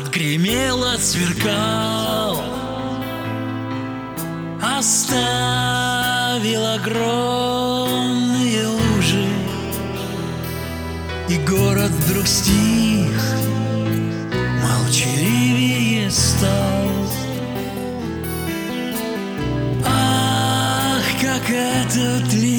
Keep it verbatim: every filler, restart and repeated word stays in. отгремело, сверкал, оставил огромные лужи, и город вдруг стих, молчаливее стал. Ах, как этот лес!